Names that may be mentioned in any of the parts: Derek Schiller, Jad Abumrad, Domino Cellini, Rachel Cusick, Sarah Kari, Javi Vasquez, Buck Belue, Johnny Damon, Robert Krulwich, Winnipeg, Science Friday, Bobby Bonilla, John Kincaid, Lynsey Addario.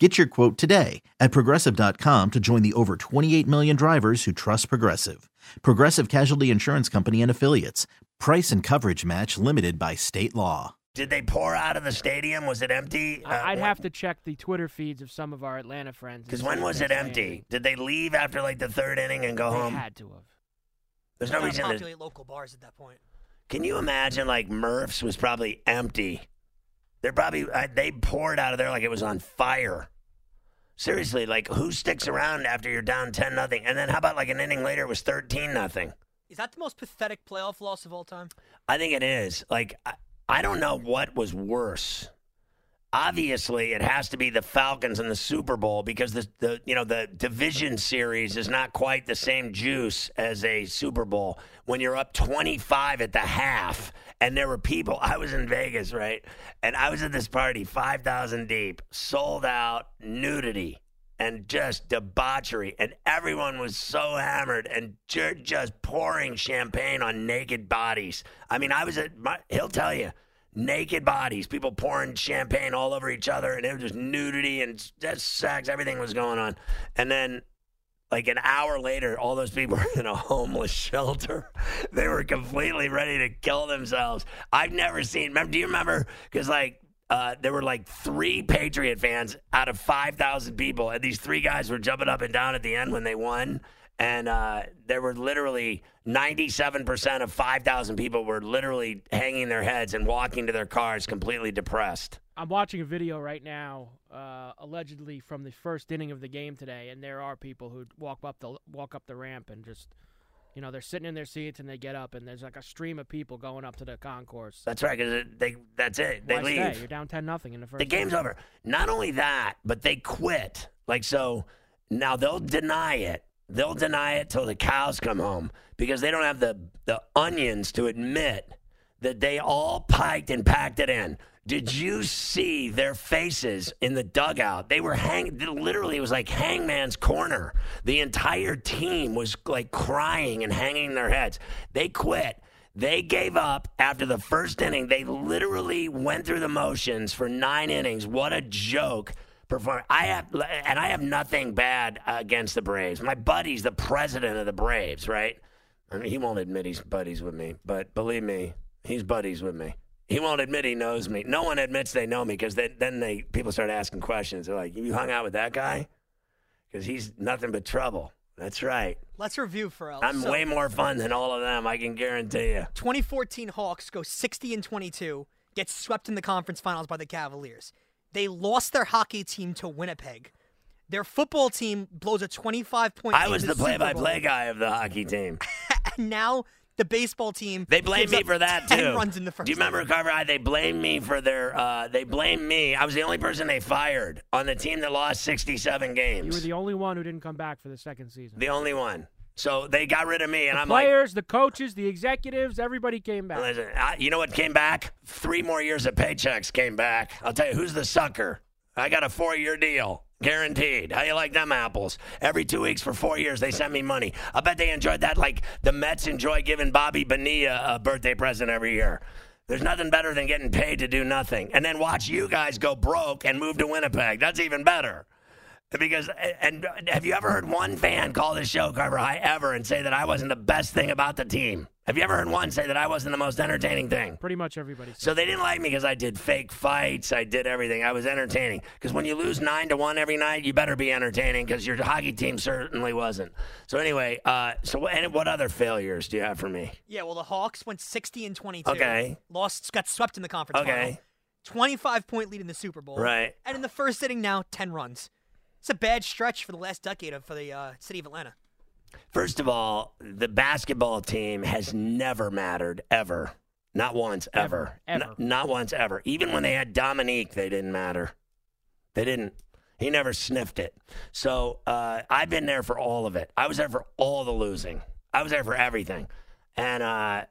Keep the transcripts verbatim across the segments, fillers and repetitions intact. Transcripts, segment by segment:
Get your quote today at Progressive dot com to join the over twenty-eight million drivers who trust Progressive. Progressive Casualty Insurance Company and Affiliates. Price and coverage match limited by state law. Did they pour out of the stadium? Was it empty? Uh, I'd have to check the Twitter feeds of some of our Atlanta friends. Because when was it empty? Did they leave after like the third inning and go they home? They had to have. There's no reason to populate local bars at that point. Can you imagine like Murph's was probably empty? They're probably, they poured out of there like it was on fire. Seriously, like, who sticks around after you're down ten nothing? And then how about like an inning later it was thirteen nothing? Is that the most pathetic playoff loss of all time? I think it is. Like, I, I don't know what was worse. Obviously, it has to be the Falcons in the Super Bowl because the, the you know the division series is not quite the same juice as a Super Bowl when you're up twenty-five at the half. And there were people, I was in Vegas, right? And I was at this party, five thousand deep, sold out, nudity, and just debauchery. And everyone was so hammered and just pouring champagne on naked bodies. I mean, I was at, my, he'll tell you, naked bodies, people pouring champagne all over each other. And it was just nudity and just sex, everything was going on. And then like an hour later, all those people were in a homeless shelter. They were completely ready to kill themselves. I've never seen, remember, do you remember? Because like uh, there were like three Patriot fans out of five thousand people. And these three guys were jumping up and down at the end when they won. And uh, there were literally ninety-seven percent of five thousand people were literally hanging their heads and walking to their cars completely depressed. I'm watching a video right now, uh, allegedly from the first inning of the game today, and there are people who walk up the walk up the ramp and just, you know, they're sitting in their seats and they get up, and there's like a stream of people going up to the concourse. That's right, because they that's it. They Why leave. Stay? You're down ten nothing in the first. The game's game. Over. Not only that, but they quit. Like so, now they'll deny it. They'll deny it till the cows come home because they don't have the the onions to admit that they all piked and packed it in. Did you see their faces in the dugout? They were hang. Literally, it was like Hangman's Corner. The entire team was like crying and hanging their heads. They quit. They gave up after the first inning. They literally went through the motions for nine innings. What a joke! Perform. I have, and I have nothing bad against the Braves. My buddy's the president of the Braves, right? I mean, he won't admit he's buddies with me, but believe me, he's buddies with me. He won't admit he knows me. No one admits they know me because then they people start asking questions. They're like, you hung out with that guy? Because he's nothing but trouble. That's right. Let's review for us. I'm so, way more fun than all of them, I can guarantee you. twenty fourteen Hawks go sixty and twenty-two, get swept in the conference finals by the Cavaliers. They lost their hockey team to Winnipeg. Their football team blows a twenty-five point I was the play-by-play guy of the hockey team. And now the baseball team. They blame me for that too. Runs in the first. Do you remember Carver? I, they blamed me for their. Uh, they blamed me. I was the only person they fired on the team that lost sixty-seven games. You were the only one who didn't come back for the second season. The only one. So they got rid of me, and the I'm players, like players, the coaches, the executives, everybody came back. Listen, I, you know what came back? Three more years of paychecks came back. I'll tell you who's the sucker. I got a four-year deal. Guaranteed. How you like them apples? Every two weeks for four years, they send me money. I bet they enjoyed that like the Mets enjoy giving Bobby Bonilla a birthday present every year. There's nothing better than getting paid to do nothing. And then watch you guys go broke and move to Winnipeg. That's even better. Because, and have you ever heard one fan call this show, Carver High, ever and say that I wasn't the best thing about the team? Have you ever heard one say that I wasn't the most entertaining thing? Pretty much everybody. So they didn't like me because I did fake fights. I did everything. I was entertaining. Because when you lose nine to one every night, you better be entertaining because your hockey team certainly wasn't. So anyway, uh, so and what other failures do you have for me? Yeah, well, the Hawks went sixty and twenty-two. Okay. Lost, got swept in the conference okay. final. twenty-five point lead in the Super Bowl. Right. And in the first inning now, ten runs. It's a bad stretch for the last decade of, for the uh, city of Atlanta. First of all, the basketball team has never mattered, ever. Not once, ever. Ever. ever. N- not once, ever. Even when they had Dominique, they didn't matter. They didn't. He never sniffed it. So uh, I've been there for all of it. I was there for all the losing. I was there for everything. And uh,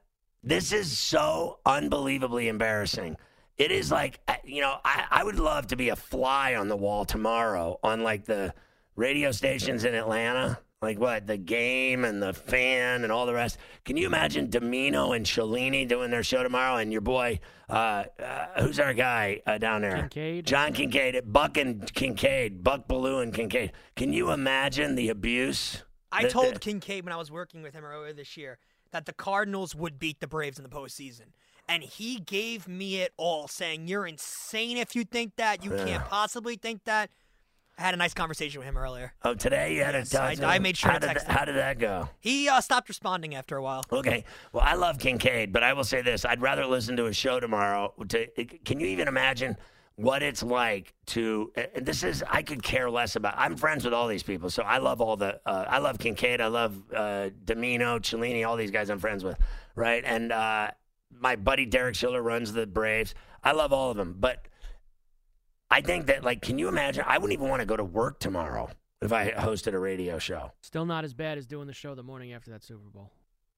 This is so unbelievably embarrassing. It is like, you know, I, I would love to be a fly on the wall tomorrow on, like, the radio stations in Atlanta. Like, what, the Game and the Fan and all the rest. Can you imagine Domino and Cellini doing their show tomorrow? And your boy, uh, uh, who's our guy uh, down there? Kincaid. John Kincaid. Buck and Kincaid. Buck Belue and Kincaid. Can you imagine the abuse? I the, told the, Kincaid when I was working with him earlier this year that the Cardinals would beat the Braves in the postseason. And he gave me it all, saying, you're insane if you think that. You yeah. can't possibly think that. I had a nice conversation with him earlier. Oh, today you had yes, a talk to I, I made sure how to text that, him. How did that go? He uh, stopped responding after a while. Okay. Well, I love Kincaid, but I will say this. I'd rather listen to his show tomorrow. To, can you even imagine what it's like to – this is – I could care less about – I'm friends with all these people, so I love all the uh, – I love Kincaid. I love uh, Domino, Cellini, all these guys I'm friends with, right? And uh, my buddy Derek Schiller runs the Braves. I love all of them, but – I think that, like, can you imagine? I wouldn't even want to go to work tomorrow if I hosted a radio show. Still not as bad as doing the show the morning after that Super Bowl.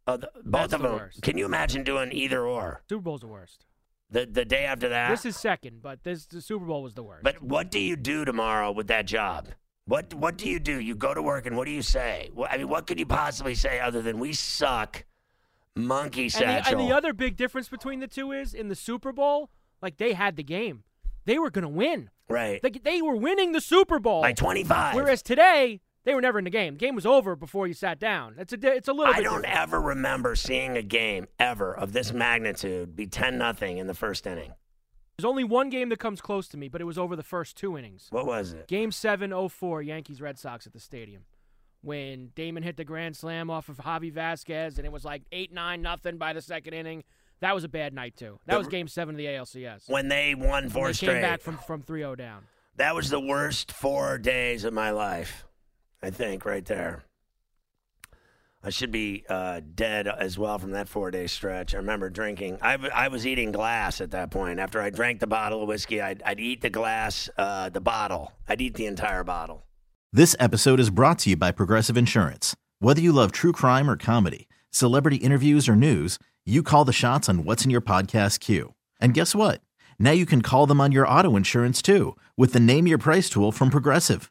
Uh, the, both That's of the them. Worst. Can you imagine doing either or? Super Bowl's the worst. The the day after that? This is second, but this the Super Bowl was the worst. But what do you do tomorrow with that job? What What do you do? You go to work, and what do you say? I mean, what could you possibly say other than we suck, monkey satchel? And the, and the other big difference between the two is in the Super Bowl, like, they had the game. They were going to win. Right. They, they were winning the Super Bowl. By twenty-five. Whereas today, they were never in the game. The game was over before you sat down. It's a, it's a little I bit don't different. Ever remember seeing a game ever of this magnitude be ten nothing in the first inning. There's only one game that comes close to me, but it was over the first two innings. What was it? Game seven oh four, Yankees-Red Sox at the stadium. When Damon hit the grand slam off of Javi Vasquez, and it was like eight nine nothing by the second inning. That was a bad night, too. That the, was game seven of the A L C S. When they won four they straight. They came back from, from three oh down. That was the worst four days of my life, I think, right there. I should be uh, dead as well from that four-day stretch. I remember drinking. I, w- I was eating glass at that point. After I drank the bottle of whiskey, I'd, I'd eat the glass, uh, the bottle. I'd eat the entire bottle. This episode is brought to you by Progressive Insurance. Whether you love true crime or comedy, celebrity interviews or news, you call the shots on what's in your podcast queue. And guess what? Now you can call them on your auto insurance too with the Name Your Price tool from Progressive.